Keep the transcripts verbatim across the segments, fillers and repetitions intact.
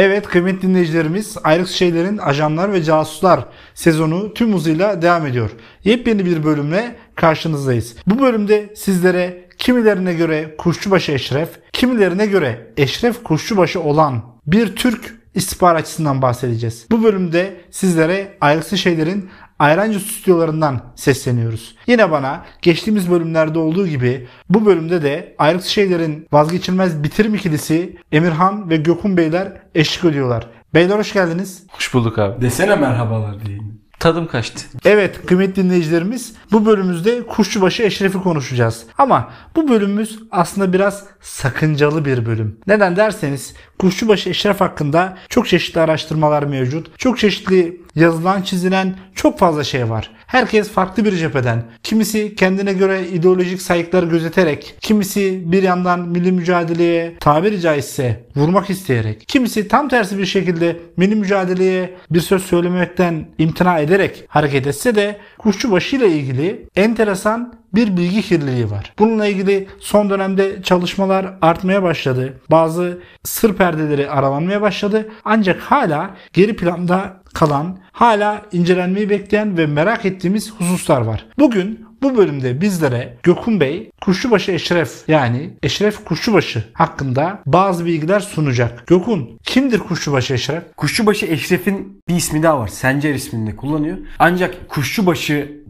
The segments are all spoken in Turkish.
Evet kıymetli dinleyicilerimiz, Ayrıksız Şeylerin Ajanlar ve Casuslar sezonu tüm hızıyla devam ediyor. Yepyeni bir bölümle karşınızdayız. Bu bölümde sizlere kimilerine göre Kuşçubaşı Eşref, kimilerine göre Eşref Kuşçubaşı olan bir Türk istihbaratçısından bahsedeceğiz. Bu bölümde sizlere Ayrıksız Şeylerin Ayrancı stüdyolarından sesleniyoruz. Yine bana geçtiğimiz bölümlerde olduğu gibi bu bölümde de Ayrıksız Şeylerin vazgeçilmez bitirim ikilisi Emirhan ve Gökum Beyler eşlik ediyorlar. Beyler hoş geldiniz. Hoş bulduk abi. Desene merhabalar diyeyim. Tadım kaçtı. Evet kıymetli dinleyicilerimiz, bu bölümümüzde Kuşçubaşı Eşref'i konuşacağız. Ama bu bölümümüz aslında biraz sakıncalı bir bölüm. Neden derseniz Kuşçubaşı Eşref hakkında çok çeşitli araştırmalar mevcut. Çok çeşitli yazılan, çizilen çok fazla şey var. Herkes farklı bir cepheden. Kimisi kendine göre ideolojik sayıkları gözeterek, kimisi bir yandan milli mücadeleye tabiri caizse vurmak isteyerek, kimisi tam tersi bir şekilde milli mücadeleye bir söz söylemekten imtina ederek hareket etse de Kuşçubaşı ile ilgili enteresan bir bilgi kirliliği var. Bununla ilgili son dönemde çalışmalar artmaya başladı. Bazı sır perdeleri aralanmaya başladı. Ancak hala geri planda kalan, hala incelenmeyi bekleyen ve merak ettiğimiz hususlar var. Bugün bu bölümde bizlere Gökum Bey Kuşçubaşı Eşref, yani Eşref Kuşçubaşı hakkında bazı bilgiler sunacak. Gökum, kimdir Kuşçubaşı Eşref? Kuşçubaşı Eşref'in bir ismi daha var. Sencer isminde kullanıyor. Ancak Kuşçubaşı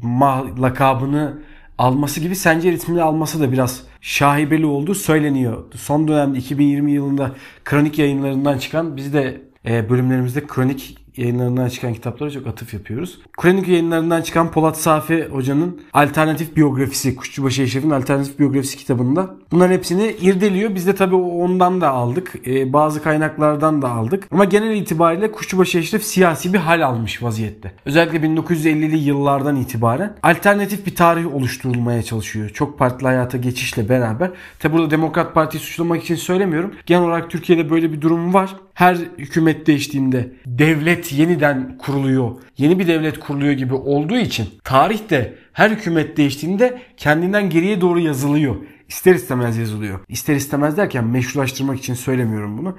lakabını alması gibi Sencer ismini alması da biraz şaibeli olduğu söyleniyor. Son dönemde iki bin yirmi yılında kronik yayınlarından çıkan, biz de bölümlerimizde kronik yayınlarından çıkan kitaplara çok atıf yapıyoruz. Kronik yayınlarından çıkan Polat Safi hocanın alternatif biyografisi, Kuşçubaşı Eşref'in alternatif biyografisi kitabında bunların hepsini irdeliyor. Biz de tabii ondan da aldık. Ee, bazı kaynaklardan da aldık. Ama genel itibariyle Kuşçubaşı Eşref siyasi bir hal almış vaziyette. Özellikle bin dokuz yüz ellili yıllardan itibaren alternatif bir tarih oluşturulmaya çalışıyor. Çok partili hayata geçişle beraber. Tabii burada Demokrat Parti'yi suçlamak için söylemiyorum. Genel olarak Türkiye'de böyle bir durum var. Her hükümet değiştiğinde devlet yeniden kuruluyor, yeni bir devlet kuruluyor gibi olduğu için tarih de her hükümet değiştiğinde kendinden geriye doğru yazılıyor. İster istemez yazılıyor. İster istemez derken meşrulaştırmak için söylemiyorum bunu.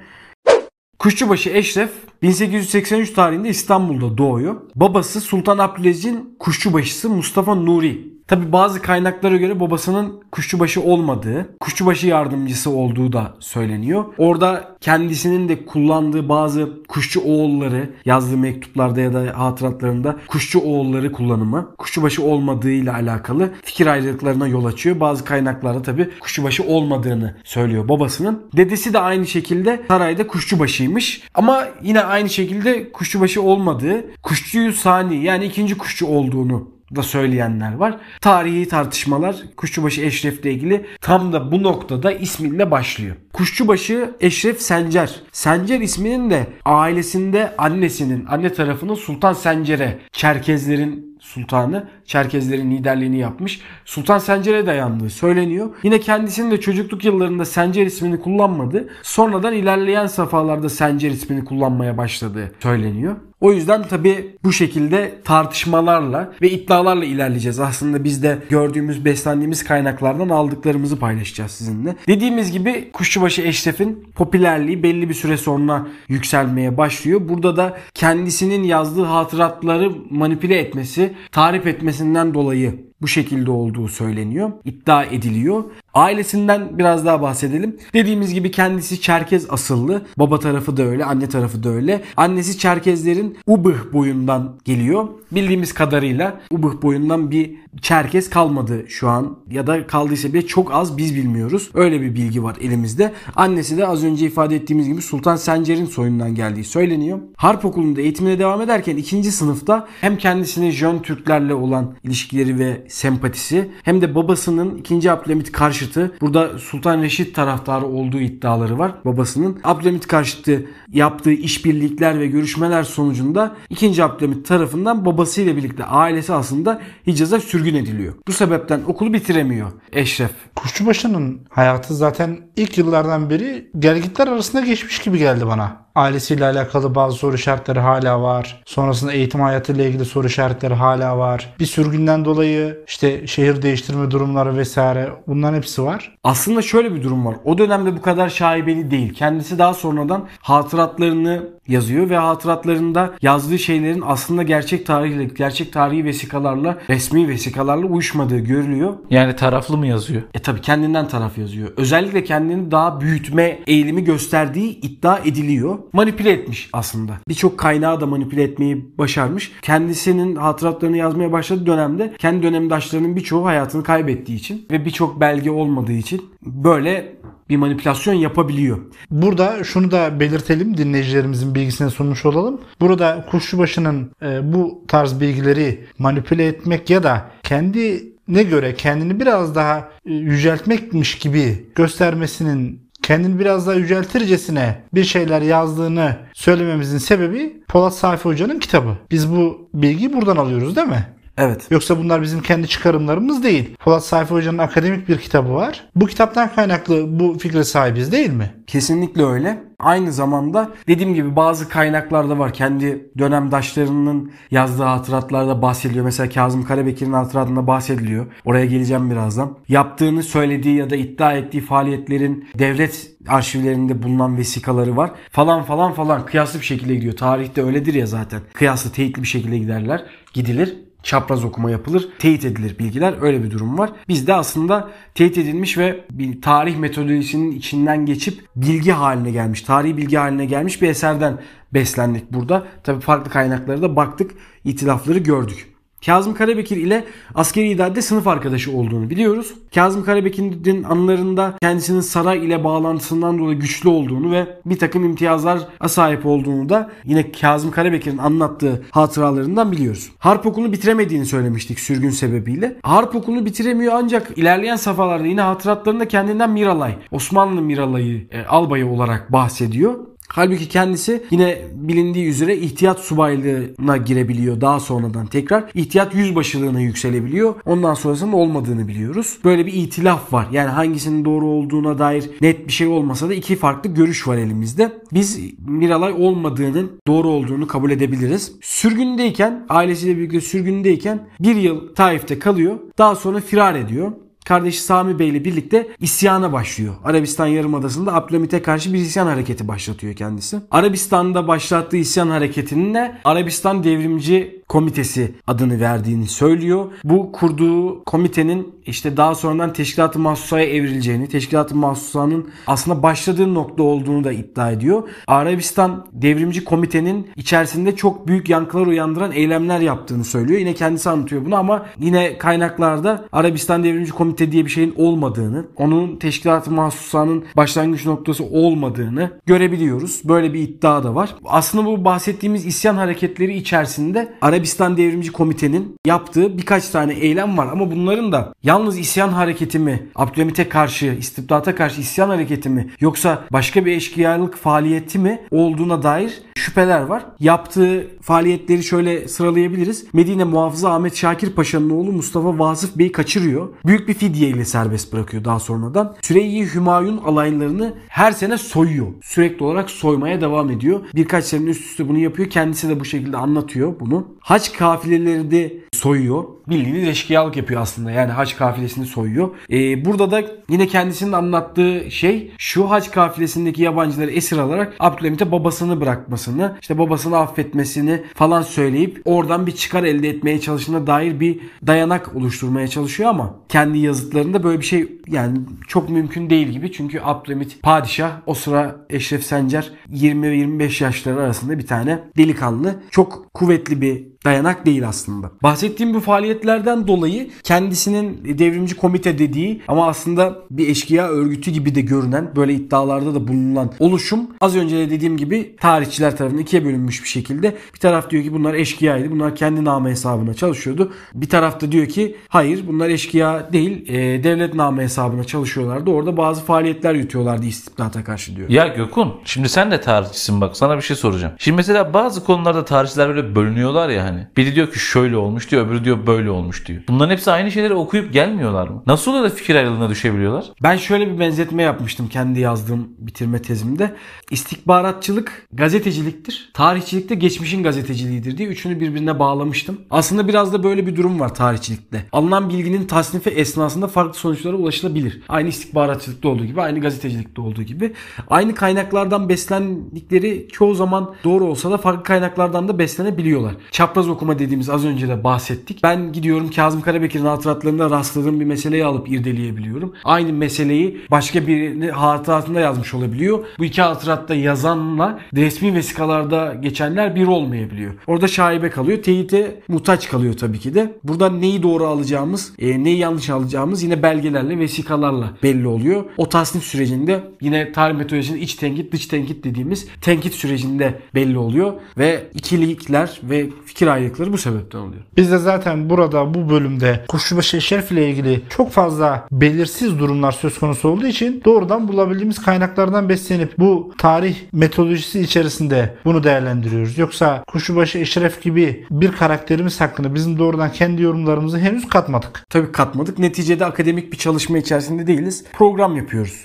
Kuşçubaşı Eşref bin sekiz yüz seksen üç tarihinde İstanbul'da doğuyor. Babası Sultan Abdülaziz'in Kuşçubaşısı Mustafa Nuri. Tabi bazı kaynaklara göre babasının Kuşçubaşı olmadığı, Kuşçubaşı yardımcısı olduğu da söyleniyor. Orada kendisinin de kullandığı bazı Kuşçu oğulları, yazdığı mektuplarda ya da hatıratlarında Kuşçu oğulları kullanımı, Kuşçubaşı olmadığıyla alakalı fikir ayrılıklarına yol açıyor. Bazı kaynaklarda tabi Kuşçubaşı olmadığını söylüyor babasının. Dedesi de aynı şekilde sarayda Kuşçubaşıymış ama yine aynı şekilde Kuşçubaşı olmadığı, Kuşçuyu Sani, yani ikinci Kuşçu olduğunu da söyleyenler var. Tarihi tartışmalar Kuşçubaşı Eşref'le ilgili tam da bu noktada isminle başlıyor. Kuşçubaşı Eşref Sencer. Sencer isminin de ailesinde annesinin, anne tarafının Sultan Sencer'e, Çerkezlerin sultanı, Çerkezlerin liderliğini yapmış Sultan Sencer'e dayandığı söyleniyor. Yine kendisinin de çocukluk yıllarında Sencer ismini kullanmadı. Sonradan ilerleyen safhalarda Sencer ismini kullanmaya başladığı söyleniyor. O yüzden tabi bu şekilde tartışmalarla ve iddialarla ilerleyeceğiz. Aslında biz de gördüğümüz, beslendiğimiz kaynaklardan aldıklarımızı paylaşacağız sizinle. Dediğimiz gibi Kuşçubaşı Eşref'in popülerliği belli bir süre sonra yükselmeye başlıyor. Burada da kendisinin yazdığı hatıratları manipüle etmesi, tarif etmesinden dolayı bu şekilde olduğu söyleniyor, iddia ediliyor. Ailesinden biraz daha bahsedelim. Dediğimiz gibi kendisi Çerkez asıllı. Baba tarafı da öyle, anne tarafı da öyle. Annesi Çerkezlerin Ubıh boyundan geliyor. Bildiğimiz kadarıyla Ubıh boyundan bir Çerkez kalmadı şu an. Ya da kaldıysa bile çok az, biz bilmiyoruz. Öyle bir bilgi var elimizde. Annesi de az önce ifade ettiğimiz gibi Sultan Sencer'in soyundan geldiği söyleniyor. Harp Okulu'nda eğitimine devam ederken ikinci sınıfta hem kendisini Jön Türklerle olan ilişkileri ve sempatisi, hem de babasının ikinci Abdülhamid karşıtı, burada Sultan Reşit taraftarı olduğu iddiaları var babasının. Abdülhamid karşıtı yaptığı işbirlikler ve görüşmeler sonucunda ikinci Abdülhamid tarafından babasıyla birlikte ailesi aslında Hicaz'a sürgün ediliyor. Bu sebepten okulu bitiremiyor Eşref. Kuşçubaşı'nın hayatı zaten ilk yıllardan beri gelgitler arasında geçmiş gibi geldi bana. ailesiyle alakalı bazı soru işaretleri hala var. Sonrasında eğitim hayatıyla ilgili soru işaretleri hala var. Bir sürgünden dolayı işte şehir değiştirme durumları vesaire, bunların hepsi var. Aslında şöyle bir durum var. O dönemde bu kadar şaibeli değil. Kendisi daha sonradan hatıratlarını yazıyor ve hatıratlarında yazdığı şeylerin aslında gerçek tarihle, gerçek tarihi vesikalarla, resmi vesikalarla uyuşmadığı görülüyor. Yani taraflı mı yazıyor? E tabi kendinden taraf yazıyor. Özellikle kendini daha büyütme eğilimi gösterdiği iddia ediliyor. Manipüle etmiş aslında. Birçok kaynağı da manipüle etmeyi başarmış. Kendisinin hatıratlarını yazmaya başladığı dönemde kendi dönemdaşlarının birçoğu hayatını kaybettiği için ve birçok belge olmadığı için böyle bir manipülasyon yapabiliyor. Burada şunu da belirtelim, dinleyicilerimizin bilgisine sunmuş olalım. Burada Kuşçubaşı'nın e, bu tarz bilgileri manipüle etmek ya da kendine göre kendini biraz daha e, yüceltmekmiş gibi göstermesinin, kendini biraz daha yüceltircesine bir şeyler yazdığını söylememizin sebebi Polat Safi Hoca'nın kitabı. Biz bu bilgiyi buradan alıyoruz değil mi? Evet. Yoksa bunlar bizim kendi çıkarımlarımız değil. Polat Sayfa Hoca'nın akademik bir kitabı var. Bu kitaptan kaynaklı bu fikre sahibiz değil mi? Kesinlikle öyle. Aynı zamanda dediğim gibi bazı kaynaklarda var. Kendi dönemdaşlarının yazdığı hatıratlarda bahsediliyor. Mesela Kazım Karabekir'in hatıratında bahsediliyor. Oraya geleceğim birazdan. Yaptığını söylediği ya da iddia ettiği faaliyetlerin devlet arşivlerinde bulunan vesikaları var. Falan falan falan kıyaslı bir şekilde gidiyor. Tarihte öyledir ya zaten. Kıyaslı, teyitli bir şekilde giderler. Gidilir. Çapraz okuma yapılır, teyit edilir bilgiler. Öyle bir durum var. Bizde aslında teyit edilmiş ve bir tarih metodolojisinin içinden geçip bilgi haline gelmiş, tarihi bilgi haline gelmiş bir eserden beslendik burada. Tabii farklı kaynaklara da baktık, itilafları gördük. Kazım Karabekir ile askeri idarede sınıf arkadaşı olduğunu biliyoruz. Kazım Karabekir'in anılarında kendisinin saray ile bağlantısından dolayı güçlü olduğunu ve bir takım imtiyazlara sahip olduğunu da yine Kazım Karabekir'in anlattığı hatıralarından biliyoruz. Harp okulunu bitiremediğini söylemiştik sürgün sebebiyle. Harp okulunu bitiremiyor ancak ilerleyen safhalarda yine hatıratlarında kendinden Miralay, Osmanlı Miralay'ı e, albayı olarak bahsediyor. Halbuki kendisi yine bilindiği üzere ihtiyat subaylığına girebiliyor daha sonradan tekrar. İhtiyat yüzbaşılığına yükselebiliyor. Ondan sonrasında olmadığını biliyoruz. Böyle bir itilaf var. Yani hangisinin doğru olduğuna dair net bir şey olmasa da iki farklı görüş var elimizde. Biz Miralay olmadığının doğru olduğunu kabul edebiliriz. Sürgündeyken, ailesiyle birlikte sürgündeyken bir yıl Taif'te kalıyor. Daha sonra firar ediyor. Kardeşi Sami Bey ile birlikte isyana başlıyor. Arabistan Yarımadası'nda Abdülhamit'e karşı bir isyan hareketi başlatıyor kendisi. Arabistan'da başlattığı isyan hareketinin de Arabistan Devrimci Komitesi adını verdiğini söylüyor. Bu kurduğu komitenin işte daha sonradan Teşkilat-ı Mahsusa'ya evrileceğini, Teşkilat-ı Mahsusa'nın aslında başladığı nokta olduğunu da iddia ediyor. Arabistan Devrimci Komitenin içerisinde çok büyük yankılar uyandıran eylemler yaptığını söylüyor. Yine kendisi anlatıyor bunu ama yine kaynaklarda Arabistan Devrimci Komitesi diye bir şeyin olmadığını, onun Teşkilat-ı Mahsusa'nın başlangıç noktası olmadığını görebiliyoruz. Böyle bir iddia da var. Aslında bu bahsettiğimiz isyan hareketleri içerisinde Arabistan Devrimci Komitenin yaptığı birkaç tane eylem var ama bunların da yalnız isyan hareketi mi, Abdülhamit'e karşı, istibdata karşı isyan hareketi mi yoksa başka bir eşkıyalık faaliyeti mi olduğuna dair şüpheler var. Yaptığı faaliyetleri şöyle sıralayabiliriz. Medine muhafızı Ahmet Şakir Paşa'nın oğlu Mustafa Vasıf Bey'i kaçırıyor. Büyük bir fidye ile serbest bırakıyor daha sonradan. Süreyyi Hümayun alaylarını her sene soyuyor. Sürekli olarak soymaya devam ediyor. Birkaç sene üst üste bunu yapıyor. Kendisi de bu şekilde anlatıyor bunu. Haç kafileleri de soyuyor. Bildiğiniz eşkıyalık yapıyor aslında. Yani haç kafilesini soyuyor. Ee, burada da yine kendisinin anlattığı şey şu: haç kafilesindeki yabancıları esir alarak Abdülhamit'e babasını bırakmasını, işte babasını affetmesini falan söyleyip oradan bir çıkar elde etmeye çalıştığına dair bir dayanak oluşturmaya çalışıyor ama kendi yazıtlarında böyle bir şey yani çok mümkün değil gibi. Çünkü Abdülhamit padişah, o sıra Eşref Sencer yirmi ve yirmi beş yaşları arasında bir tane delikanlı. Çok kuvvetli bir dayanak değil aslında. Bahsettiğim bu faaliyetlerden dolayı kendisinin devrimci komite dediği ama aslında bir eşkıya örgütü gibi de görünen, böyle iddialarda da bulunan oluşum az önce de dediğim gibi tarihçiler tarafından ikiye bölünmüş bir şekilde. Bir taraf diyor ki bunlar eşkıyaydı. Bunlar kendi namı hesabına çalışıyordu. Bir tarafta diyor ki hayır, bunlar eşkıya değil, e, devlet namı hesabına çalışıyorlardı. Orada bazı faaliyetler yutuyorlardı istibdata karşı diyor. Ya Gökum, şimdi sen de tarihçisin, bak sana bir şey soracağım. Şimdi mesela bazı konularda tarihçiler böyle bölünüyorlar ya. Hani biri diyor ki şöyle olmuş diyor, öbürü diyor böyle böyle olmuş diyor. Bunların hepsi aynı şeyleri okuyup gelmiyorlar mı? Nasıl oluyor da fikir ayrılığına düşebiliyorlar? Ben şöyle bir benzetme yapmıştım kendi yazdığım bitirme tezimde. İstihbaratçılık gazeteciliktir. Tarihçilik de geçmişin gazeteciliğidir diye üçünü birbirine bağlamıştım. Aslında biraz da böyle bir durum var tarihçilikte. Alınan bilginin tasnifi esnasında farklı sonuçlara ulaşılabilir. Aynı istihbaratçılıkta olduğu gibi, aynı gazetecilikte olduğu gibi. Aynı kaynaklardan beslendikleri çoğu zaman doğru olsa da farklı kaynaklardan da beslenebiliyorlar. Çapraz okuma dediğimiz az önce de bahsettik. Ben gidiyorum Kazım Karabekir'in hatıratlarında rastladığım bir meseleyi alıp irdeleyebiliyorum. Aynı meseleyi başka bir hatıratında yazmış olabiliyor. Bu iki hatıratta yazanla resmi vesikalarda geçenler bir olmayabiliyor. Orada şaibe kalıyor. Teyite muhtaç kalıyor tabii ki de. Buradan neyi doğru alacağımız, neyi yanlış alacağımız yine belgelerle, vesikalarla belli oluyor. O tasnif sürecinde yine tarih metodolojisinin iç tenkit, dış tenkit dediğimiz tenkit sürecinde belli oluyor ve ikilikler ve fikir ayrılıkları bu sebepten oluyor. Biz de zaten burada bu bölümde Kuşçubaşı Eşref ile ilgili çok fazla belirsiz durumlar söz konusu olduğu için doğrudan bulabildiğimiz kaynaklardan beslenip bu tarih metodolojisi içerisinde bunu değerlendiriyoruz. Yoksa Kuşçubaşı Eşref gibi bir karakterimiz hakkında bizim doğrudan kendi yorumlarımızı henüz katmadık. Tabii katmadık. Neticede akademik bir çalışma içerisinde değiliz. Program yapıyoruz.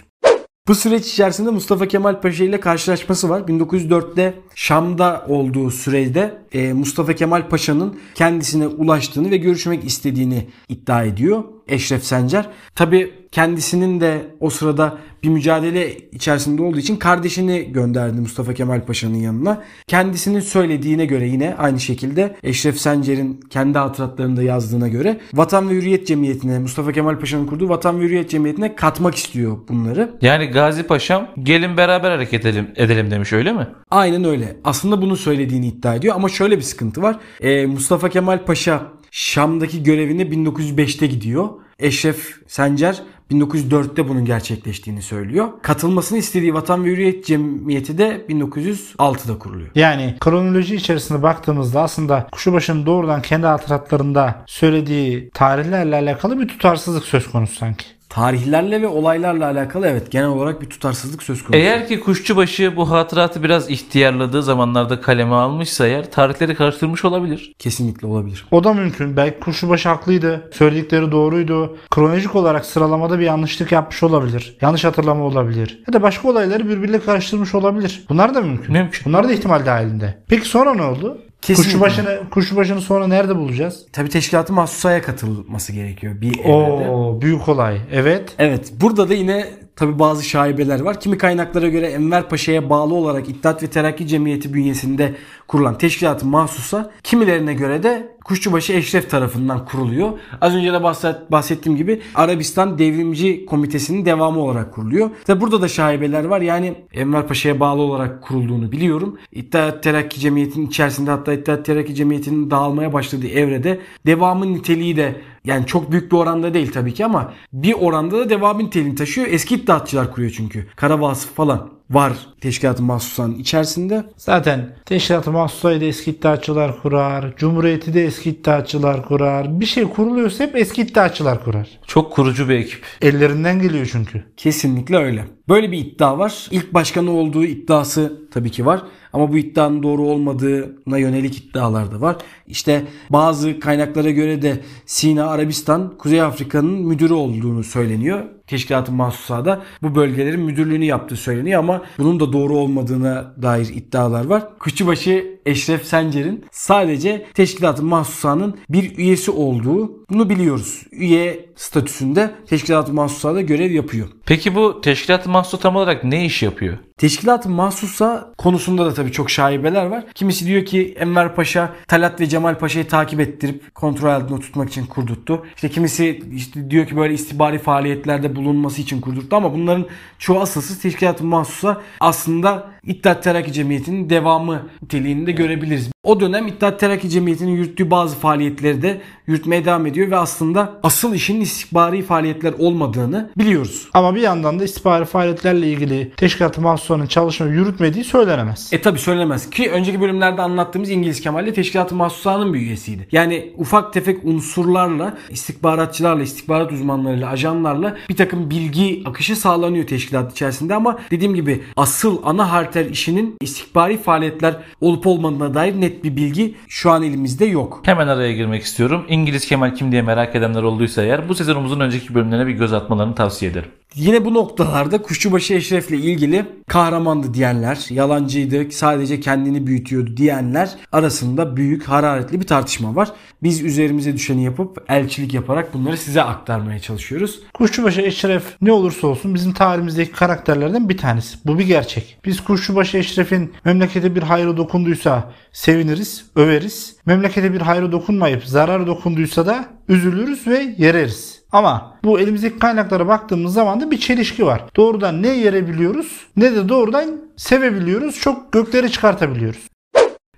Bu süreç içerisinde Mustafa Kemal Paşa ile karşılaşması var. bin dokuz yüz dörtte Şam'da olduğu sürede Mustafa Kemal Paşa'nın kendisine ulaştığını ve görüşmek istediğini iddia ediyor Eşref Sencer. Tabii kendisinin de o sırada bir mücadele içerisinde olduğu için kardeşini gönderdi Mustafa Kemal Paşa'nın yanına. Kendisinin söylediğine göre yine aynı şekilde Eşref Sencer'in kendi hatıratlarında yazdığına göre Vatan ve Hürriyet Cemiyeti'ne, Mustafa Kemal Paşa'nın kurduğu Vatan ve Hürriyet Cemiyeti'ne katmak istiyor bunları. Yani Gazi Paşa'm gelin beraber hareket edelim, edelim demiş, öyle mi? Aynen öyle. Aslında bunu söylediğini iddia ediyor ama şöyle bir sıkıntı var. Ee, Mustafa Kemal Paşa Şam'daki görevine bin dokuz yüz beşte gidiyor. Eşref Sencer bin dokuz yüz dörtte bunun gerçekleştiğini söylüyor. Katılmasını istediği Vatan ve Hürriyet Cemiyeti de bin dokuz yüz altıda kuruluyor. Yani kronoloji içerisinde baktığımızda aslında Kuşçubaşı'nın doğrudan kendi hatıratlarında söylediği tarihlerle alakalı bir tutarsızlık söz konusu sanki. Tarihlerle ve olaylarla alakalı evet genel olarak bir tutarsızlık söz konusu. Eğer ki Kuşçubaşı bu hatıratı biraz ihtiyarladığı zamanlarda kaleme almışsa eğer tarihleri karıştırmış olabilir. Kesinlikle olabilir. O da mümkün. Belki Kuşçubaşı haklıydı. Söyledikleri doğruydu. Kronolojik olarak sıralamada bir yanlışlık yapmış olabilir. Yanlış hatırlama olabilir. Ya da başka olayları birbiriyle karıştırmış olabilir. Bunlar da mümkün. Mümkün. Bunlar da ihtimal dahilinde. Peki sonra ne oldu? Kuşçubaşı'nı, Kuşçubaşı'nı sonra nerede bulacağız? Tabii Teşkilat-ı Mahsusa'ya katılması gerekiyor bir evrede. Oo, büyük olay. Evet. Evet. Burada da yine tabii bazı şaibeler var. Kimi kaynaklara göre Enver Paşa'ya bağlı olarak İttihat ve Terakki Cemiyeti bünyesinde kurulan Teşkilat-ı Mahsusa, kimilerine göre de Kuşçubaşı Eşref tarafından kuruluyor. Az önce de bahsettiğim gibi Arabistan Devrimci Komitesi'nin devamı olarak kuruluyor. Tabi burada da şaibeler var. Yani Enver Paşa'ya bağlı olarak kurulduğunu biliyorum. İttihat Terakki Cemiyeti'nin içerisinde, hatta İttihat Terakki Cemiyeti'nin dağılmaya başladığı evrede devamın niteliği de, yani çok büyük bir oranda değil tabii ki ama bir oranda da devamın niteliğini taşıyor. Eski iddiatçılar kuruyor çünkü. Kara vasıf falan var Teşkilat-ı Mahsusa'nın içerisinde. Zaten Teşkilat-ı Mahsusa'yı da eski iddiatçılar kurar. Cumhuriyeti de eski iddiatçılar kurar. Bir şey kuruluyorsa hep eski iddiatçılar kurar. Çok kurucu bir ekip. Ellerinden geliyor çünkü. Kesinlikle öyle. Böyle bir iddia var. İlk başkanı olduğu iddiası tabii ki var. Ama bu iddianın doğru olmadığına yönelik iddialar da var. İşte bazı kaynaklara göre de Sina, Arabistan, Kuzey Afrika'nın müdürü olduğunu söyleniyor. Teşkilat-ı Mahsusa'da bu bölgelerin müdürlüğünü yaptığı söyleniyor ama bunun da doğru olmadığına dair iddialar var. Kuşçubaşı Eşref Sencer'in sadece Teşkilat-ı Mahsusa'nın bir üyesi olduğu, bunu biliyoruz. Üye statüsünde Teşkilat-ı Mahsusa'da görev yapıyor. Peki bu Teşkilat-ı Mahsusa tam olarak ne iş yapıyor? Teşkilat-ı Mahsusa konusunda da tabii çok şaibeler var. Kimisi diyor ki Enver Paşa Talat ve Cemal Paşa'yı takip ettirip kontrol altında tutmak için kurdurttu. İşte kimisi işte diyor ki böyle istihbari faaliyetlerde bulunması için kurdurttu ama bunların çoğu asılsız. Teşkilat-ı Mahsusa aslında İttihat Terakki Cemiyeti'nin devamı niteliğini de görebiliriz. O dönem İttihat Terakki Cemiyeti'nin yürüttüğü bazı faaliyetleri de yürütmeye devam ediyor ve aslında asıl işin istihbari faaliyetler olmadığını biliyoruz. Ama bir yandan da istihbari faaliyetlerle ilgili Teşkilat-ı Mahsusa'nın çalışma yürütmediği söylenemez. E tabi söylenemez ki önceki bölümlerde anlattığımız İngiliz Kemal de Teşkilat-ı Mahsusa'nın bir üyesiydi. Yani ufak tefek unsurlarla, istihbaratçılarla, istihbarat uzmanlarıyla, ajanlarla bir takım bilgi akışı sağlanıyor teşkilat içerisinde ama dediğim gibi asıl ana harita karakter işinin istihbari faaliyetler olup olmadığına dair net bir bilgi şu an elimizde yok. Hemen araya girmek istiyorum. İngiliz Kemal kim diye merak edenler olduysa eğer bu sezonumuzun önceki bölümlerine bir göz atmalarını tavsiye ederim. Yine bu noktalarda Kuşçubaşı Eşref'le ilgili kahramandı diyenler, yalancıydı, sadece kendini büyütüyordu diyenler arasında büyük, hararetli bir tartışma var. Biz üzerimize düşeni yapıp elçilik yaparak bunları size aktarmaya çalışıyoruz. Kuşçubaşı Eşref ne olursa olsun bizim tarihimizdeki karakterlerden bir tanesi. Bu bir gerçek. Biz Kuşçubaşı Eşref'in memlekete bir hayra dokunduysa seviniriz, överiz. Memlekete bir hayra dokunmayıp zarar dokunduysa da üzülürüz ve yereriz. Ama bu elimizdeki kaynaklara baktığımız zaman da bir çelişki var. Doğrudan ne yerebiliyoruz ne de doğrudan sevebiliyoruz. Çok göklere çıkartabiliyoruz.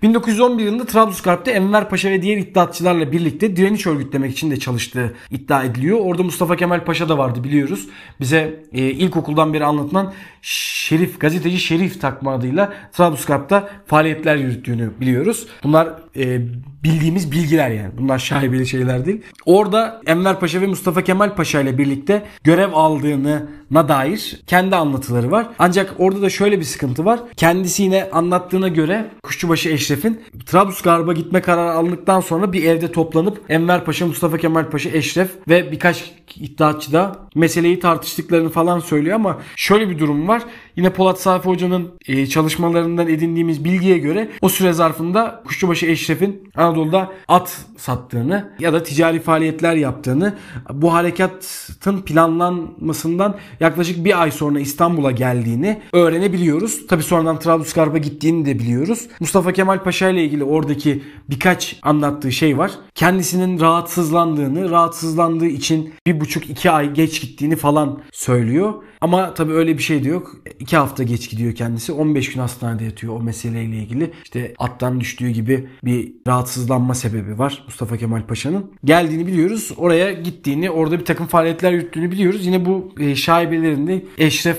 bin dokuz yüz on bir yılında Trablusgarp'ta Enver Paşa ve diğer iddiatçılarla birlikte direniş örgütlemek için de çalıştığı iddia ediliyor. Orada Mustafa Kemal Paşa da vardı biliyoruz. Bize e, ilkokuldan beri anlatılan Şerif, gazeteci Şerif takma adıyla Trablusgarp'ta faaliyetler yürüttüğünü biliyoruz. Bunlar e, bildiğimiz bilgiler yani. Bunlar şaibeli şeyler değil. Orada Enver Paşa ve Mustafa Kemal Paşa ile birlikte görev aldığına dair kendi anlatıları var. Ancak orada da şöyle bir sıkıntı var. Kendisi yine anlattığına göre Kuşçubaşı Eşref'in Trablusgarp'a gitme kararı alındıktan sonra bir evde toplanıp Enver Paşa, Mustafa Kemal Paşa, Eşref ve birkaç iddiatçı da meseleyi tartıştıklarını falan söylüyor ama şöyle bir durum var. Yine Polat Safi Hoca'nın çalışmalarından edindiğimiz bilgiye göre o süre zarfında Kuşçubaşı Eşref'in Anadolu'da at sattığını ya da ticari faaliyetler yaptığını, bu harekatın planlanmasından yaklaşık bir ay sonra İstanbul'a geldiğini öğrenebiliyoruz. Tabi sonradan Trablusgarp'a gittiğini de biliyoruz. Mustafa Kemal Paşa ile ilgili oradaki birkaç anlattığı şey var. Kendisinin rahatsızlandığını, rahatsızlandığı için bir buçuk iki ay geç gittiğini falan söylüyor. Ama tabi öyle bir şey de yok. İki hafta geç gidiyor kendisi. on beş gün hastanede yatıyor o meseleyle ilgili. İşte attan düştüğü gibi bir rahatsızlanma sebebi var Mustafa Kemal Paşa'nın. Geldiğini biliyoruz. Oraya gittiğini, orada bir takım faaliyetler yürüttüğünü biliyoruz. Yine bu şaibelerinde Eşref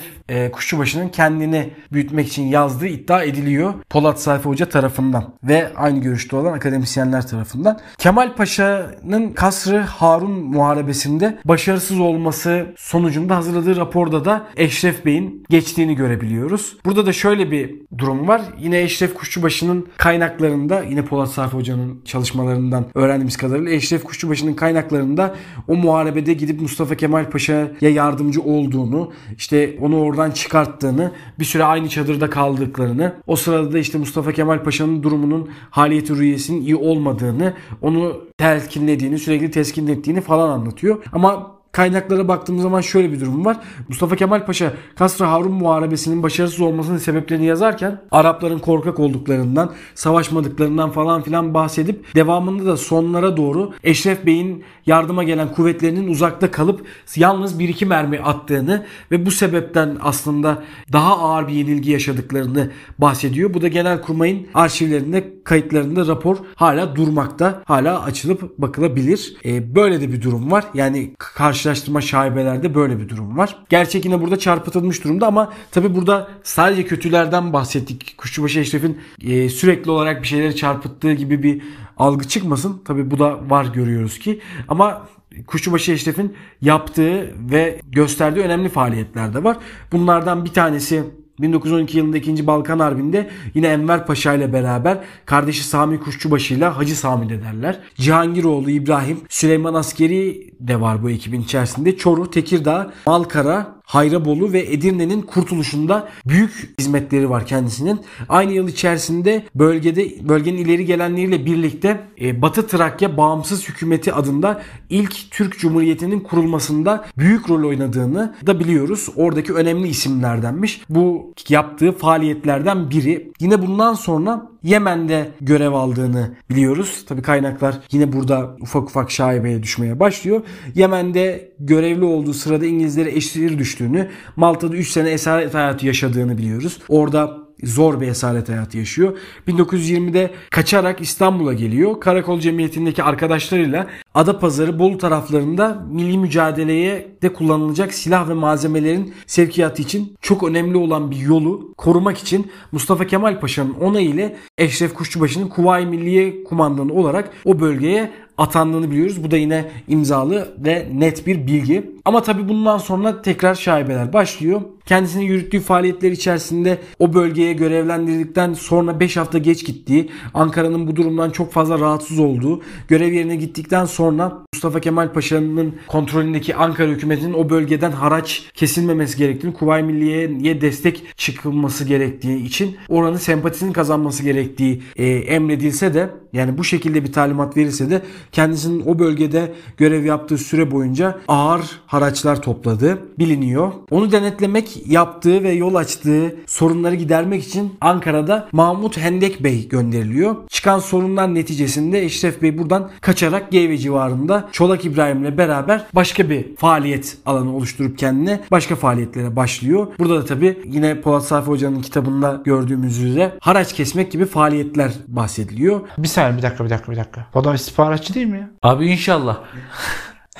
Kuşçubaşı'nın kendini büyütmek için yazdığı iddia ediliyor. Polat Sayfa Hoca tarafından ve aynı görüşte olan akademisyenler tarafından. Kemal Paşa'nın Kasrı Harun muharebesinde başarısız olması sonucunda hazırladığı raporda da Eşref Bey'in geçtiğini görebiliyoruz. Burada da şöyle bir durum var. Yine Eşref Kuşçubaşı'nın kaynaklarında, yine Polat Sayfa Hoca'nın çalışmalarından öğrendiğimiz kadarıyla Eşref Kuşçubaşı'nın kaynaklarında o muharebede gidip Mustafa Kemal Paşa'ya yardımcı olduğunu, işte onu orada çıkarttığını, bir süre aynı çadırda kaldıklarını, o sırada da işte Mustafa Kemal Paşa'nın durumunun, haliyeti rüyesinin iyi olmadığını, onu telkinlediğini, sürekli teskin ettiğini falan anlatıyor. Ama kaynaklara baktığımız zaman şöyle bir durum var. Mustafa Kemal Paşa Kasr-ı Harun muharebesinin başarısız olmasının sebeplerini yazarken Arapların korkak olduklarından, savaşmadıklarından falan filan bahsedip devamında da sonlara doğru Eşref Bey'in yardıma gelen kuvvetlerinin uzakta kalıp yalnız bir iki mermi attığını ve bu sebepten aslında daha ağır bir yenilgi yaşadıklarını bahsediyor. Bu da Genelkurmay'ın arşivlerinde, kayıtlarında rapor hala durmakta. Hala açılıp bakılabilir. Ee, böyle de bir durum var. Yani karşılaştırma şaibelerde böyle bir durum var. Gerçek yine burada çarpıtılmış durumda ama tabi burada sadece kötülerden bahsettik. Kuşçubaşı Eşref'in e, sürekli olarak bir şeyleri çarpıttığı gibi bir algı çıkmasın. Tabi bu da var, görüyoruz ki. Ama Kuşçubaşı Eşref'in yaptığı ve gösterdiği önemli faaliyetler de var. Bunlardan bir tanesi bin dokuz yüz on iki yılında ikinci Balkan Harbi'nde yine Enver Paşa ile beraber kardeşi Sami Kuşçubaşı ile Hacı Sami de derler. Cihangiroğlu İbrahim, Süleyman Askeri de var bu ekibin içerisinde. Çoruh, Tekirdağ, Malkara, Hayrabolu ve Edirne'nin kurtuluşunda büyük hizmetleri var kendisinin. Aynı yıl içerisinde bölgede bölgenin ileri gelenleriyle birlikte e, Batı Trakya Bağımsız Hükümeti adında ilk Türk Cumhuriyeti'nin kurulmasında büyük rol oynadığını da biliyoruz. Oradaki önemli isimlerdenmiş. Bu yaptığı faaliyetlerden biri. Yine bundan sonra Yemen'de görev aldığını biliyoruz. Tabii kaynaklar yine burada ufak ufak şaibeye düşmeye başlıyor. Yemen'de görevli olduğu sırada İngilizlere esir düştüğünü, Malta'da üç sene esaret hayatı yaşadığını biliyoruz. Orada zor bir esaret hayatı yaşıyor. bin dokuz yüz yirmide kaçarak İstanbul'a geliyor. Karakol Cemiyeti'ndeki arkadaşlarıyla Adapazarı, Bolu taraflarında milli mücadeleye de kullanılacak silah ve malzemelerin sevkiyatı için çok önemli olan bir yolu korumak için Mustafa Kemal Paşa'nın onayı ile Eşref Kuşçubaşı'nın Kuvayi Milliye kumandanı olarak o bölgeye atandığını biliyoruz. Bu da yine imzalı ve net bir bilgi. Ama tabii bundan sonra tekrar şaibeler başlıyor. Kendisini yürüttüğü faaliyetler içerisinde o bölgeye görevlendirdikten sonra beş hafta geç gittiği, Ankara'nın bu durumdan çok fazla rahatsız olduğu, görev yerine gittikten sonra Mustafa Kemal Paşa'nın kontrolündeki Ankara hükümetinin o bölgeden haraç kesilmemesi gerektiğini, Kuvayi Milliye'ye destek çıkılması gerektiği için oranın sempatisini kazanması gerektiği e, emredilse de, yani bu şekilde bir talimat verilse de kendisinin o bölgede görev yaptığı süre boyunca ağır haraçlar topladığı biliniyor. Onu denetlemek, yaptığı ve yol açtığı sorunları gidermek için Ankara'da Mahmut Hendek Bey gönderiliyor. Çıkan sorunlar neticesinde Eşref Bey buradan kaçarak Geyve civarında Çolak İbrahim'le beraber başka bir faaliyet alanı oluşturup kendine başka faaliyetlere başlıyor. Burada da tabii yine Polat Safi Hoca'nın kitabında gördüğümüz üzere haraç kesmek gibi faaliyetler bahsediliyor. Bir saniye, bir dakika, bir dakika, bir dakika. O da istihbaratçı değil mi ya? Abi inşallah.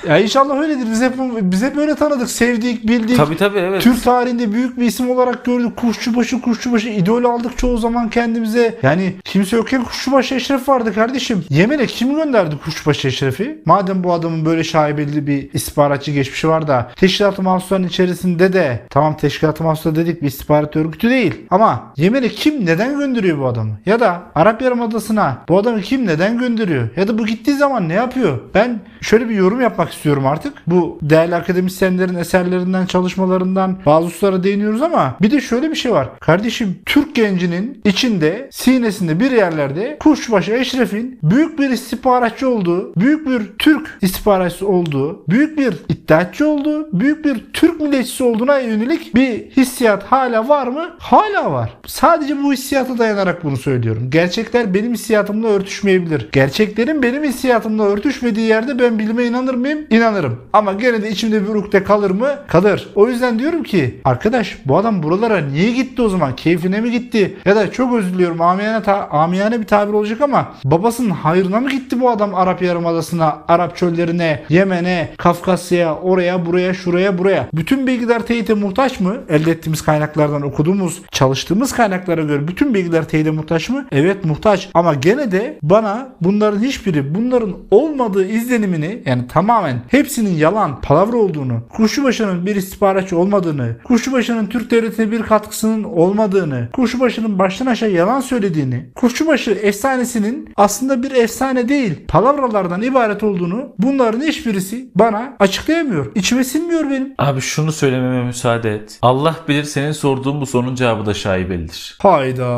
Ya inşallah öyledir. Biz hep, biz hep öyle tanıdık. Sevdik, bildik. Tabii tabii, evet. Türk tarihinde büyük bir isim olarak gördük. Kuşçubaşı, Kuşçubaşı. İdol aldık çoğu zaman kendimize. Yani kimse yokken Kuşçubaşı Eşref vardı kardeşim. Yemen'e kim gönderdi Kuşçubaşı Eşref'i? Madem bu adamın böyle şaibeli bir istihbaratçı geçmişi var da Teşkilat-ı Mahsusa'nın içerisinde de, tamam Teşkilat-ı Mahsusa dedik, bir istihbarat örgütü değil. Ama Yemen'e kim neden gönderiyor bu adamı? Ya da Arap Yarımadası'na bu adamı kim neden gönderiyor? Ya da bu gittiği zaman ne yapıyor? Ben şöyle bir yorum yapmak istiyorum artık. Bu değerli akademisyenlerin eserlerinden, çalışmalarından bazı hususlara değiniyoruz ama bir de şöyle bir şey var. Kardeşim, Türk gencinin içinde, sinesinde bir yerlerde Kuşçubaşı Eşref'in büyük bir istihbaratçı olduğu, büyük bir Türk istihbaratçısı olduğu, büyük bir iddiatçı olduğu, büyük bir Türk milliyetçisi olduğuna yönelik bir hissiyat hala var mı? Hala var. Sadece bu hissiyata dayanarak bunu söylüyorum. Gerçekler benim hissiyatımla örtüşmeyebilir. Gerçeklerin benim hissiyatımla örtüşmediği yerde ben bilime inanır mıyım? İnanırım. Ama gene de içimde bir ukde kalır mı? Kalır. O yüzden diyorum ki arkadaş, bu adam buralara niye gitti o zaman? Keyfine mi gitti? Ya da çok özür diliyorum, amiyane, ta amiyane bir tabir olacak ama babasının hayrına mı gitti bu adam Arap Yarımadası'na, Arap çöllerine, Yemen'e, Kafkasya'ya, oraya, buraya, şuraya, buraya? Bütün bilgiler teyite muhtaç mı? Elde ettiğimiz kaynaklardan, okuduğumuz, çalıştığımız kaynaklara göre bütün bilgiler teyite muhtaç mı? Evet, muhtaç. Ama gene de bana bunların hiçbiri, bunların olmadığı izlenimini, yani tamamen hepsinin yalan, palavra olduğunu, Kuşçubaşı'nın bir istihbaratçı olmadığını, Kuşçubaşı'nın Türk devletine bir katkısının olmadığını, Kuşçubaşı'nın baştan aşağı yalan söylediğini, Kuşçubaşı efsanesinin aslında bir efsane değil, palavralardan ibaret olduğunu, bunların hiçbirisi bana açıklayamıyor. İçime sinmiyor benim. Abi şunu söylememe müsaade et. Allah bilir senin sorduğun bu sorunun cevabı da şaibelidir. Hayda.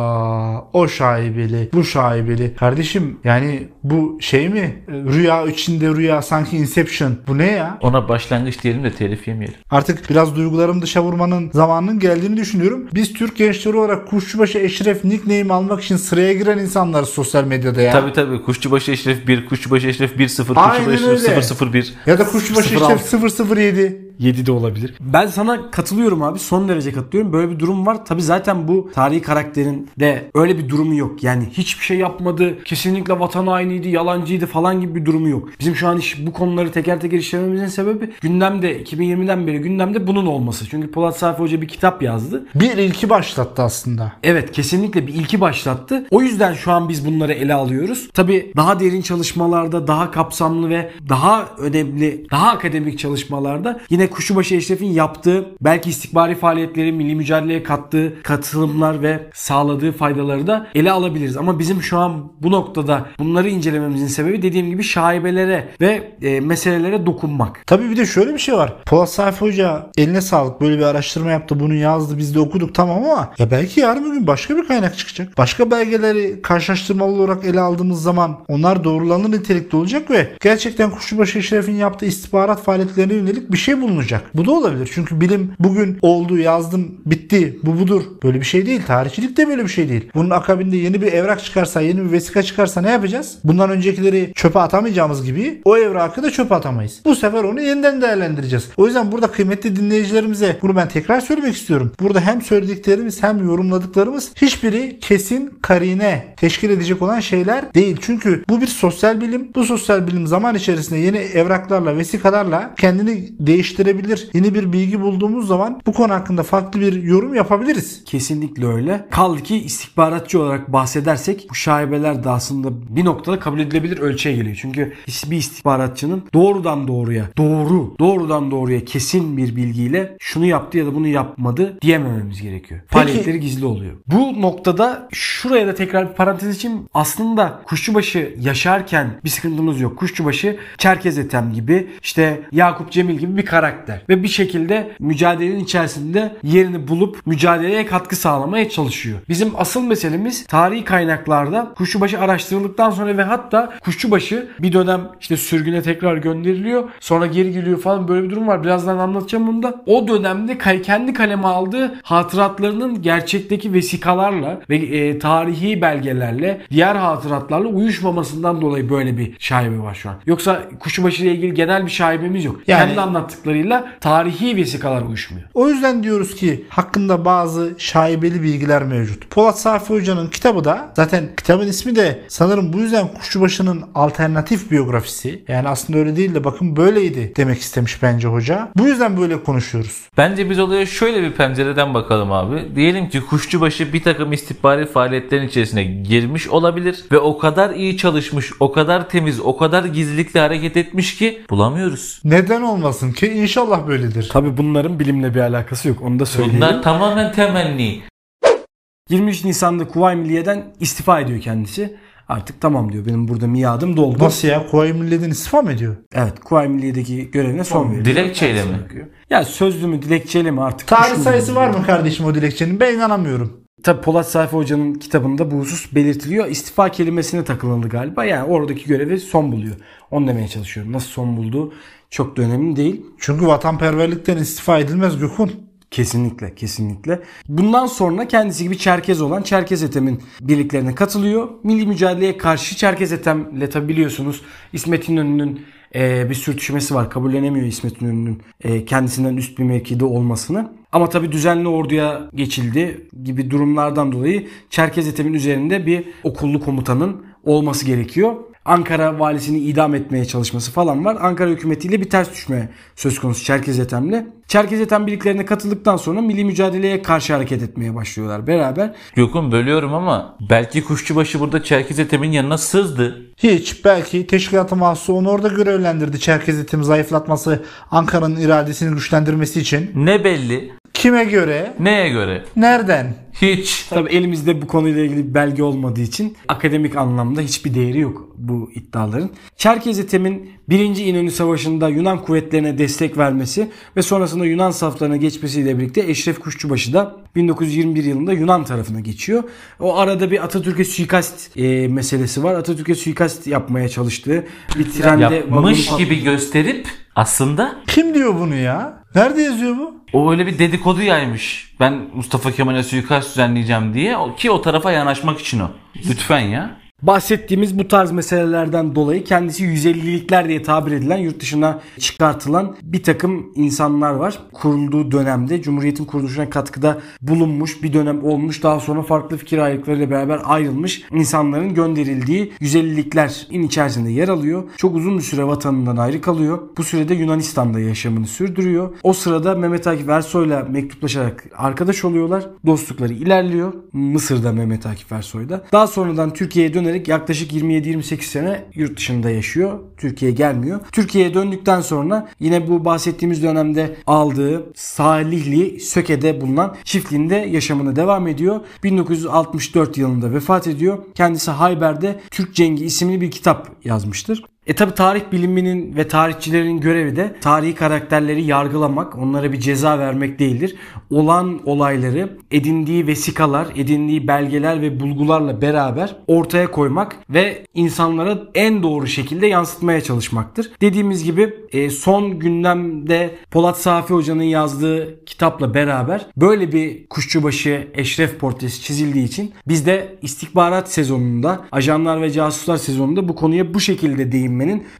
O şaibeli, bu şaibeli. Kardeşim, yani bu şey mi? Rüya içinde rüya, sanki Inception. Bu ne ya? Ona başlangıç diyelim de telif yemeyelim. Artık biraz duygularımı dışa vurmanın zamanının geldiğini düşünüyorum. Biz Türk gençleri olarak Kuşçubaşı Eşref nickname almak için sıraya giren insanlar sosyal medyada ya. Tabii tabii. Kuşçubaşı Eşref bir, Kuşçubaşı Eşref bir sıfır, Kuşçubaşı Eşref sıfır sıfır bir. Ya da Kuşçubaşı Eşref sıfır sıfır yedi. yedi de olabilir. Ben sana katılıyorum abi. Son derece katılıyorum. Böyle bir durum var. Tabii zaten bu tarihi karakterin de öyle bir durumu yok. Yani hiçbir şey yapmadı. Kesinlikle vatan hainiydi, yalancıydı falan gibi bir durumu yok. Bizim şu an iş, bu konuları teker teker işlememizin sebebi gündemde, iki bin yirmiden beri gündemde bunun olması. Çünkü Polat Safi Hoca bir kitap yazdı. Bir ilki başlattı aslında. Evet, kesinlikle bir ilki başlattı. O yüzden şu an biz bunları ele alıyoruz. Tabii daha derin çalışmalarda, daha kapsamlı ve daha önemli, daha akademik çalışmalarda yine Kuşçubaşı Eşref'in yaptığı, belki istikbari faaliyetleri, milli mücadeleye kattığı katılımlar ve sağladığı faydaları da ele alabiliriz. Ama bizim şu an bu noktada bunları incelememizin sebebi dediğim gibi şaibelere ve e, meselelere dokunmak. Tabii bir de şöyle bir şey var. Polat Sayfa Hoca eline sağlık, böyle bir araştırma yaptı, bunu yazdı, biz de okuduk, tamam, ama ya belki yarın bir gün başka bir kaynak çıkacak. Başka belgeleri karşılaştırmalı olarak ele aldığımız zaman onlar doğrulanır nitelikte olacak ve gerçekten Kuşçubaşı Eşref'in yaptığı istihbarat faaliyetlerine yönelik bir şey bulunacak. Bu da olabilir. Çünkü bilim bugün oldu, yazdım, bitti, bu budur. Böyle bir şey değil. Tarihçilik de böyle bir şey değil. Bunun akabinde yeni bir evrak çıkarsa, yeni bir vesika çıkarsa ne yapacağız? Bundan öncekileri çöpe atamayacağımız gibi o evrakı da çöpe atamayız. Bu sefer onu yeniden değerlendireceğiz. O yüzden burada kıymetli dinleyicilerimize bunu ben tekrar söylemek istiyorum. Burada hem söylediklerimiz hem yorumladıklarımız hiçbiri kesin karine teşkil edecek olan şeyler değil. Çünkü bu bir sosyal bilim. Bu sosyal bilim zaman içerisinde yeni evraklarla, vesikalarla kendini değiştirecek, değiştirebilir, yeni bir bilgi bulduğumuz zaman bu konu hakkında farklı bir yorum yapabiliriz. Kesinlikle öyle. Kaldı ki istihbaratçı olarak bahsedersek bu şaibeler de aslında bir noktada kabul edilebilir ölçüye geliyor. Çünkü bir istihbaratçının doğrudan doğruya doğru, doğrudan doğruya kesin bir bilgiyle şunu yaptı ya da bunu yapmadı diyemememiz gerekiyor. Faaliyetleri gizli oluyor. Bu noktada şuraya da tekrar bir parantez için aslında Kuşçubaşı yaşarken bir sıkıntımız yok. Kuşçubaşı Çerkez Ethem gibi, işte Yakup Cemil gibi bir karakter ve bir şekilde mücadelenin içerisinde yerini bulup mücadeleye katkı sağlamaya çalışıyor. Bizim asıl meselemiz tarihi kaynaklarda Kuşçubaşı araştırıldıktan sonra ve hatta Kuşçubaşı bir dönem işte sürgüne tekrar gönderiliyor. Sonra geri geliyor falan, böyle bir durum var. Birazdan anlatacağım bunu da. O dönemde kendi kaleme aldığı hatıratlarının gerçekteki vesikalarla ve e, tarihi belgelerle, diğer hatıratlarla uyuşmamasından dolayı böyle bir şaibe var şu an. Yoksa Kuşçubaşı ile ilgili genel bir şaibemiz yok. Yani, kendi anlattıklarıyla tarihi vesikalar uyuşmuyor. O yüzden diyoruz ki hakkında bazı şaibeli bilgiler mevcut. Polat Safi Hoca'nın kitabı da, zaten kitabın ismi de sanırım bu yüzden Kuşçubaşı'nın alternatif biyografisi. Yani aslında öyle değil de bakın böyleydi demek istemiş bence hoca. Bu yüzden böyle konuşuyoruz. Bence biz olaya şöyle bir pencereden bakalım abi. Diyelim ki Kuşçubaşı bir takım istihbari faaliyetlerin içerisine girmiş olabilir ve o kadar iyi çalışmış, o kadar temiz, o kadar gizlilikle hareket etmiş ki bulamıyoruz. Neden olmasın ki? İnşallah böyledir. Tabii bunların bilimle bir alakası yok. Onu da söyleyeyim. Bunlar tamamen temenni. yirmi üç Nisan'da Kuvayi Milliye'den istifa ediyor kendisi. Artık tamam diyor. Benim burada miadım doldu. Nasıl ya? Kuvayi Milliye'den istifa mı ediyor? Evet. Kuvayi Milliye'deki görevine son veriyor. Dilekçeyle mi? Bakıyor. Ya sözlü mü, dilekçeyle mi artık? Tarih sayısı var mı kardeşim o dilekçenin? Ben inanamıyorum. Tabi Polat Sayfa Hoca'nın kitabında bu husus belirtiliyor. İstifa kelimesine takılındı galiba. Yani oradaki görevi son buluyor. Onu demeye çalışıyorum. Nasıl son buldu çok da önemli değil. Çünkü vatanperverlikten istifa edilmez Gökum. Kesinlikle, kesinlikle. Bundan sonra kendisi gibi Çerkez olan Çerkez Ethem'in birliklerine katılıyor. Milli mücadeleye karşı Çerkez Ethem'le, tabi biliyorsunuz, İsmet İnönü'nün e, bir sürtüşmesi var. Kabullenemiyor İsmet İnönü'nün e, kendisinden üst bir mevkide olmasını. Ama tabi düzenli orduya geçildi gibi durumlardan dolayı Çerkez Ethem'in üzerinde bir okullu komutanın olması gerekiyor. Ankara valisini idam etmeye çalışması falan var. Ankara hükümetiyle bir ters düşme söz konusu Çerkez Ethem'le. Çerkez Ethem birliklerine katıldıktan sonra milli mücadeleye karşı hareket etmeye başlıyorlar beraber. Gökum, bölüyorum ama belki Kuşçubaşı burada Çerkez Ethem'in yanına sızdı. Hiç. Belki Teşkilat-ı Mahsusa onu orada görevlendirdi. Çerkez Ethem'i zayıflatması, Ankara'nın iradesini güçlendirmesi için. Ne belli? Kime göre? Neye göre? Nereden? Hiç. Tabii elimizde bu konuyla ilgili bir belge olmadığı için akademik anlamda hiçbir değeri yok bu iddiaların. Çerkez Ethem'in birinci. İnönü Savaşı'nda Yunan kuvvetlerine destek vermesi ve sonrasında Yunan saflarına geçmesiyle birlikte Eşref Kuşçubaşı da bin dokuz yüz yirmi bir yılında Yunan tarafına geçiyor. O arada bir Atatürk'e suikast e, meselesi var. Atatürk'e suikast yapmaya çalıştığı bir trende... Yapmış gibi gösterip aslında... Kim diyor bunu ya? Nerede yazıyor bu? O öyle bir dedikodu yaymış. Ben Mustafa Kemal'e suikast düzenleyeceğim diye, ki o tarafa yanaşmak için o. Lütfen ya. Bahsettiğimiz bu tarz meselelerden dolayı kendisi yüz ellilikler diye tabir edilen, yurt dışına çıkartılan bir takım insanlar var. Kurulduğu dönemde Cumhuriyet'in kuruluşuna katkıda bulunmuş, bir dönem olmuş, daha sonra farklı fikir ayrılıklarıyla beraber ayrılmış insanların gönderildiği yüz elliliklerin içerisinde yer alıyor. Çok uzun bir süre vatanından ayrı kalıyor. Bu sürede Yunanistan'da yaşamını sürdürüyor. O sırada Mehmet Akif Ersoy'la mektuplaşarak arkadaş oluyorlar. Dostlukları ilerliyor. Mısır'da Mehmet Akif Ersoy'da. Daha sonradan Türkiye'ye dönerek yaklaşık yirmi yedi yirmi sekiz sene yurt dışında yaşıyor. Türkiye'ye gelmiyor. Türkiye'ye döndükten sonra yine bu bahsettiğimiz dönemde aldığı Salihli Söke'de bulunan çiftliğinde yaşamına devam ediyor. bin dokuz yüz altmış dört yılında vefat ediyor. Kendisi Hayber'de Türk Cengi isimli bir kitap yazmıştır. E tabi tarih biliminin ve tarihçilerin görevi de tarihi karakterleri yargılamak, onlara bir ceza vermek değildir. Olan olayları edindiği vesikalar, edindiği belgeler ve bulgularla beraber ortaya koymak ve insanlara en doğru şekilde yansıtmaya çalışmaktır. Dediğimiz gibi son gündemde Polat Safi Hoca'nın yazdığı kitapla beraber böyle bir Kuşçubaşı Eşref portresi çizildiği için biz de istihbarat sezonunda, ajanlar ve casuslar sezonunda bu konuya bu şekilde değinmiştik.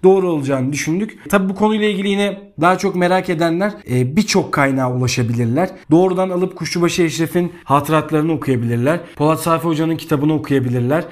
Doğru olacağını düşündük. Tabi bu konuyla ilgili yine daha çok merak edenler birçok kaynağa ulaşabilirler. Doğrudan alıp Kuşçubaşı Eşref'in hatıratlarını okuyabilirler. Polat Safi Hoca'nın kitabını okuyabilirler.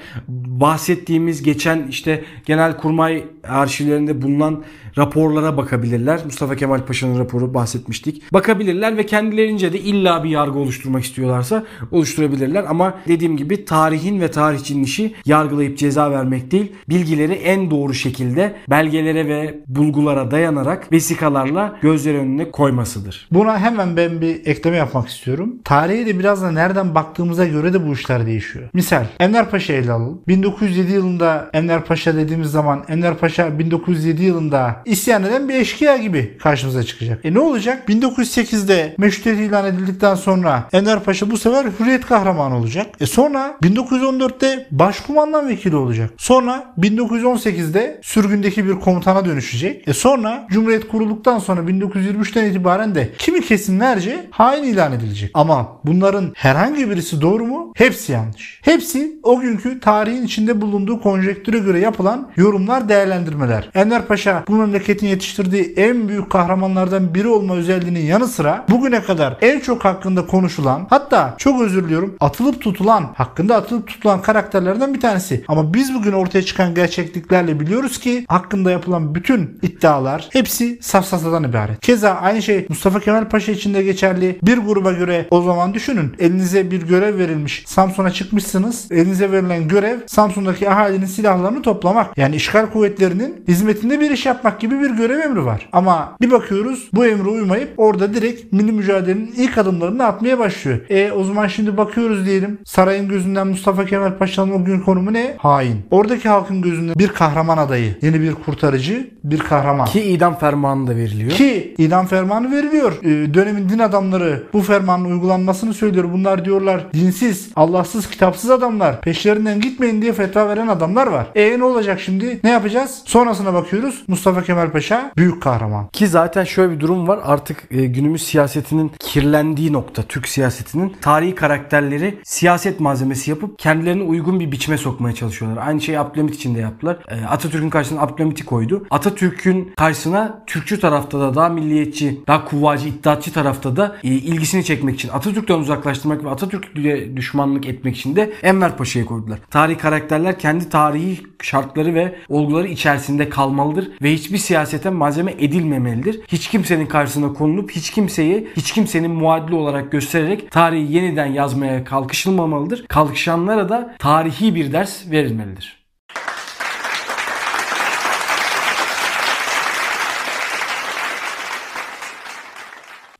Bahsettiğimiz geçen işte Genelkurmay arşivlerinde bulunan raporlara bakabilirler. Mustafa Kemal Paşa'nın raporu bahsetmiştik. Bakabilirler ve kendilerince de illa bir yargı oluşturmak istiyorlarsa oluşturabilirler. Ama dediğim gibi tarihin ve tarihçinin işi yargılayıp ceza vermek değil, bilgileri en doğru şekilde belgelere ve bulgulara dayanarak vesikalarla gözler önüne koymasıdır. Buna hemen ben bir ekleme yapmak istiyorum. Tarihe de biraz da nereden baktığımıza göre de bu işler değişiyor. Misal Enver Paşa'yı ele alalım. bin dokuz yüz yedi yılında Enver Paşa dediğimiz zaman Enver Paşa bin dokuz yüz yedi yılında isyan eden bir eşkıya gibi karşımıza çıkacak. E ne olacak? bin dokuz yüz sekizde meşrutiyet ilan edildikten sonra Enver Paşa bu sefer hürriyet kahramanı olacak. E sonra bin dokuz yüz on dörtte başkumandan vekili olacak. Sonra bin dokuz yüz on sekizde sürgündeki bir komutana dönüşecek. E sonra Cumhuriyet kurulduktan sonra bin dokuz yüz yirmi üçten itibaren de kimi kesimlerce hain ilan edilecek. Ama bunların herhangi birisi doğru mu? Hepsi yanlış. Hepsi o günkü tarihin içinde bulunduğu konjektüre göre yapılan yorumlar, değerlendirmeler. Enver Paşa bu memleketin yetiştirdiği en büyük kahramanlardan biri olma özelliğinin yanı sıra bugüne kadar en çok hakkında konuşulan, hatta çok özür diliyorum atılıp tutulan, hakkında atılıp tutulan karakterlerden bir tanesi. Ama biz bugün ortaya çıkan gerçekliklerle biliyoruz ki hakkında yapılan bütün iddialar hepsi safsatadan ibaret. Keza aynı şey Mustafa Kemal Paşa için de geçerli. Bir gruba göre o zaman düşünün, elinize bir görev verilmiş, Samsun'a çıkmışsınız, elinize verilen görev Samsun'daki ahalinin silahlarını toplamak. Yani işgal kuvvetlerinin hizmetinde bir iş yapmak gibi bir görev emri var. Ama bir bakıyoruz bu emre uymayıp orada direkt milli mücadelenin ilk adımlarını atmaya başlıyor. E o zaman şimdi bakıyoruz diyelim sarayın gözünden Mustafa Kemal Paşa'nın o gün konumu ne? Hain. Oradaki halkın gözünden bir kahraman adayı, yeni bir kurtarıcı, bir kahraman. Ki idam fermanı da veriliyor. Ki idam fermanı veriliyor. Ee, dönemin din adamları bu fermanın uygulanmasını söylüyor. Bunlar diyorlar dinsiz, Allahsız, kitapsız adamlar. Peşlerinden gitmeyin diye fetva veren adamlar var. E ne olacak şimdi? Ne yapacağız? Sonrasına bakıyoruz. Mustafa Kemal Paşa büyük kahraman. Ki zaten şöyle bir durum var. Artık e, günümüz siyasetinin kirlendiği nokta, Türk siyasetinin tarihi karakterleri siyaset malzemesi yapıp kendilerine uygun bir biçime sokmaya çalışıyorlar. Aynı şeyi Abdülhamit için de yaptılar. E, Atatürk'ün karşısına Abdülhamit'i koydu. Atatürk'ün karşısına Türkçü tarafta da daha milliyetçi, daha kuvvacı, iddiatçı tarafta da e, ilgisini çekmek için, Atatürk'ten uzaklaştırmak ve Atatürk'e düşmanlık etmek için de Enver Paşa'yı koydular. Tarihi karakterler kendi tarihi şartları ve olguları içerisinde kalmalıdır ve hiçbir siyasete malzeme edilmemelidir. Hiç kimsenin karşısına konulup hiç kimseyi, hiç kimsenin muadili olarak göstererek tarihi yeniden yazmaya kalkışılmamalıdır. Kalkışanlara da tarihi bir ders verilmelidir.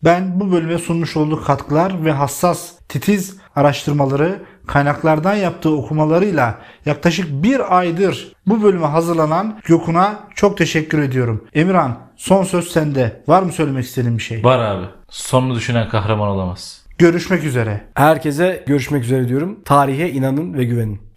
Ben bu bölüme sunmuş olduğu katkılar ve hassas, titiz araştırmaları, kaynaklardan yaptığı okumalarıyla yaklaşık bir aydır bu bölüme hazırlanan Gökun'a çok teşekkür ediyorum. Emirhan, son söz sende. Var mı söylemek istediğin bir şey? Var abi. Sonunu düşünen kahraman olamaz. Görüşmek üzere. Herkese görüşmek üzere diyorum. Tarihe inanın ve güvenin.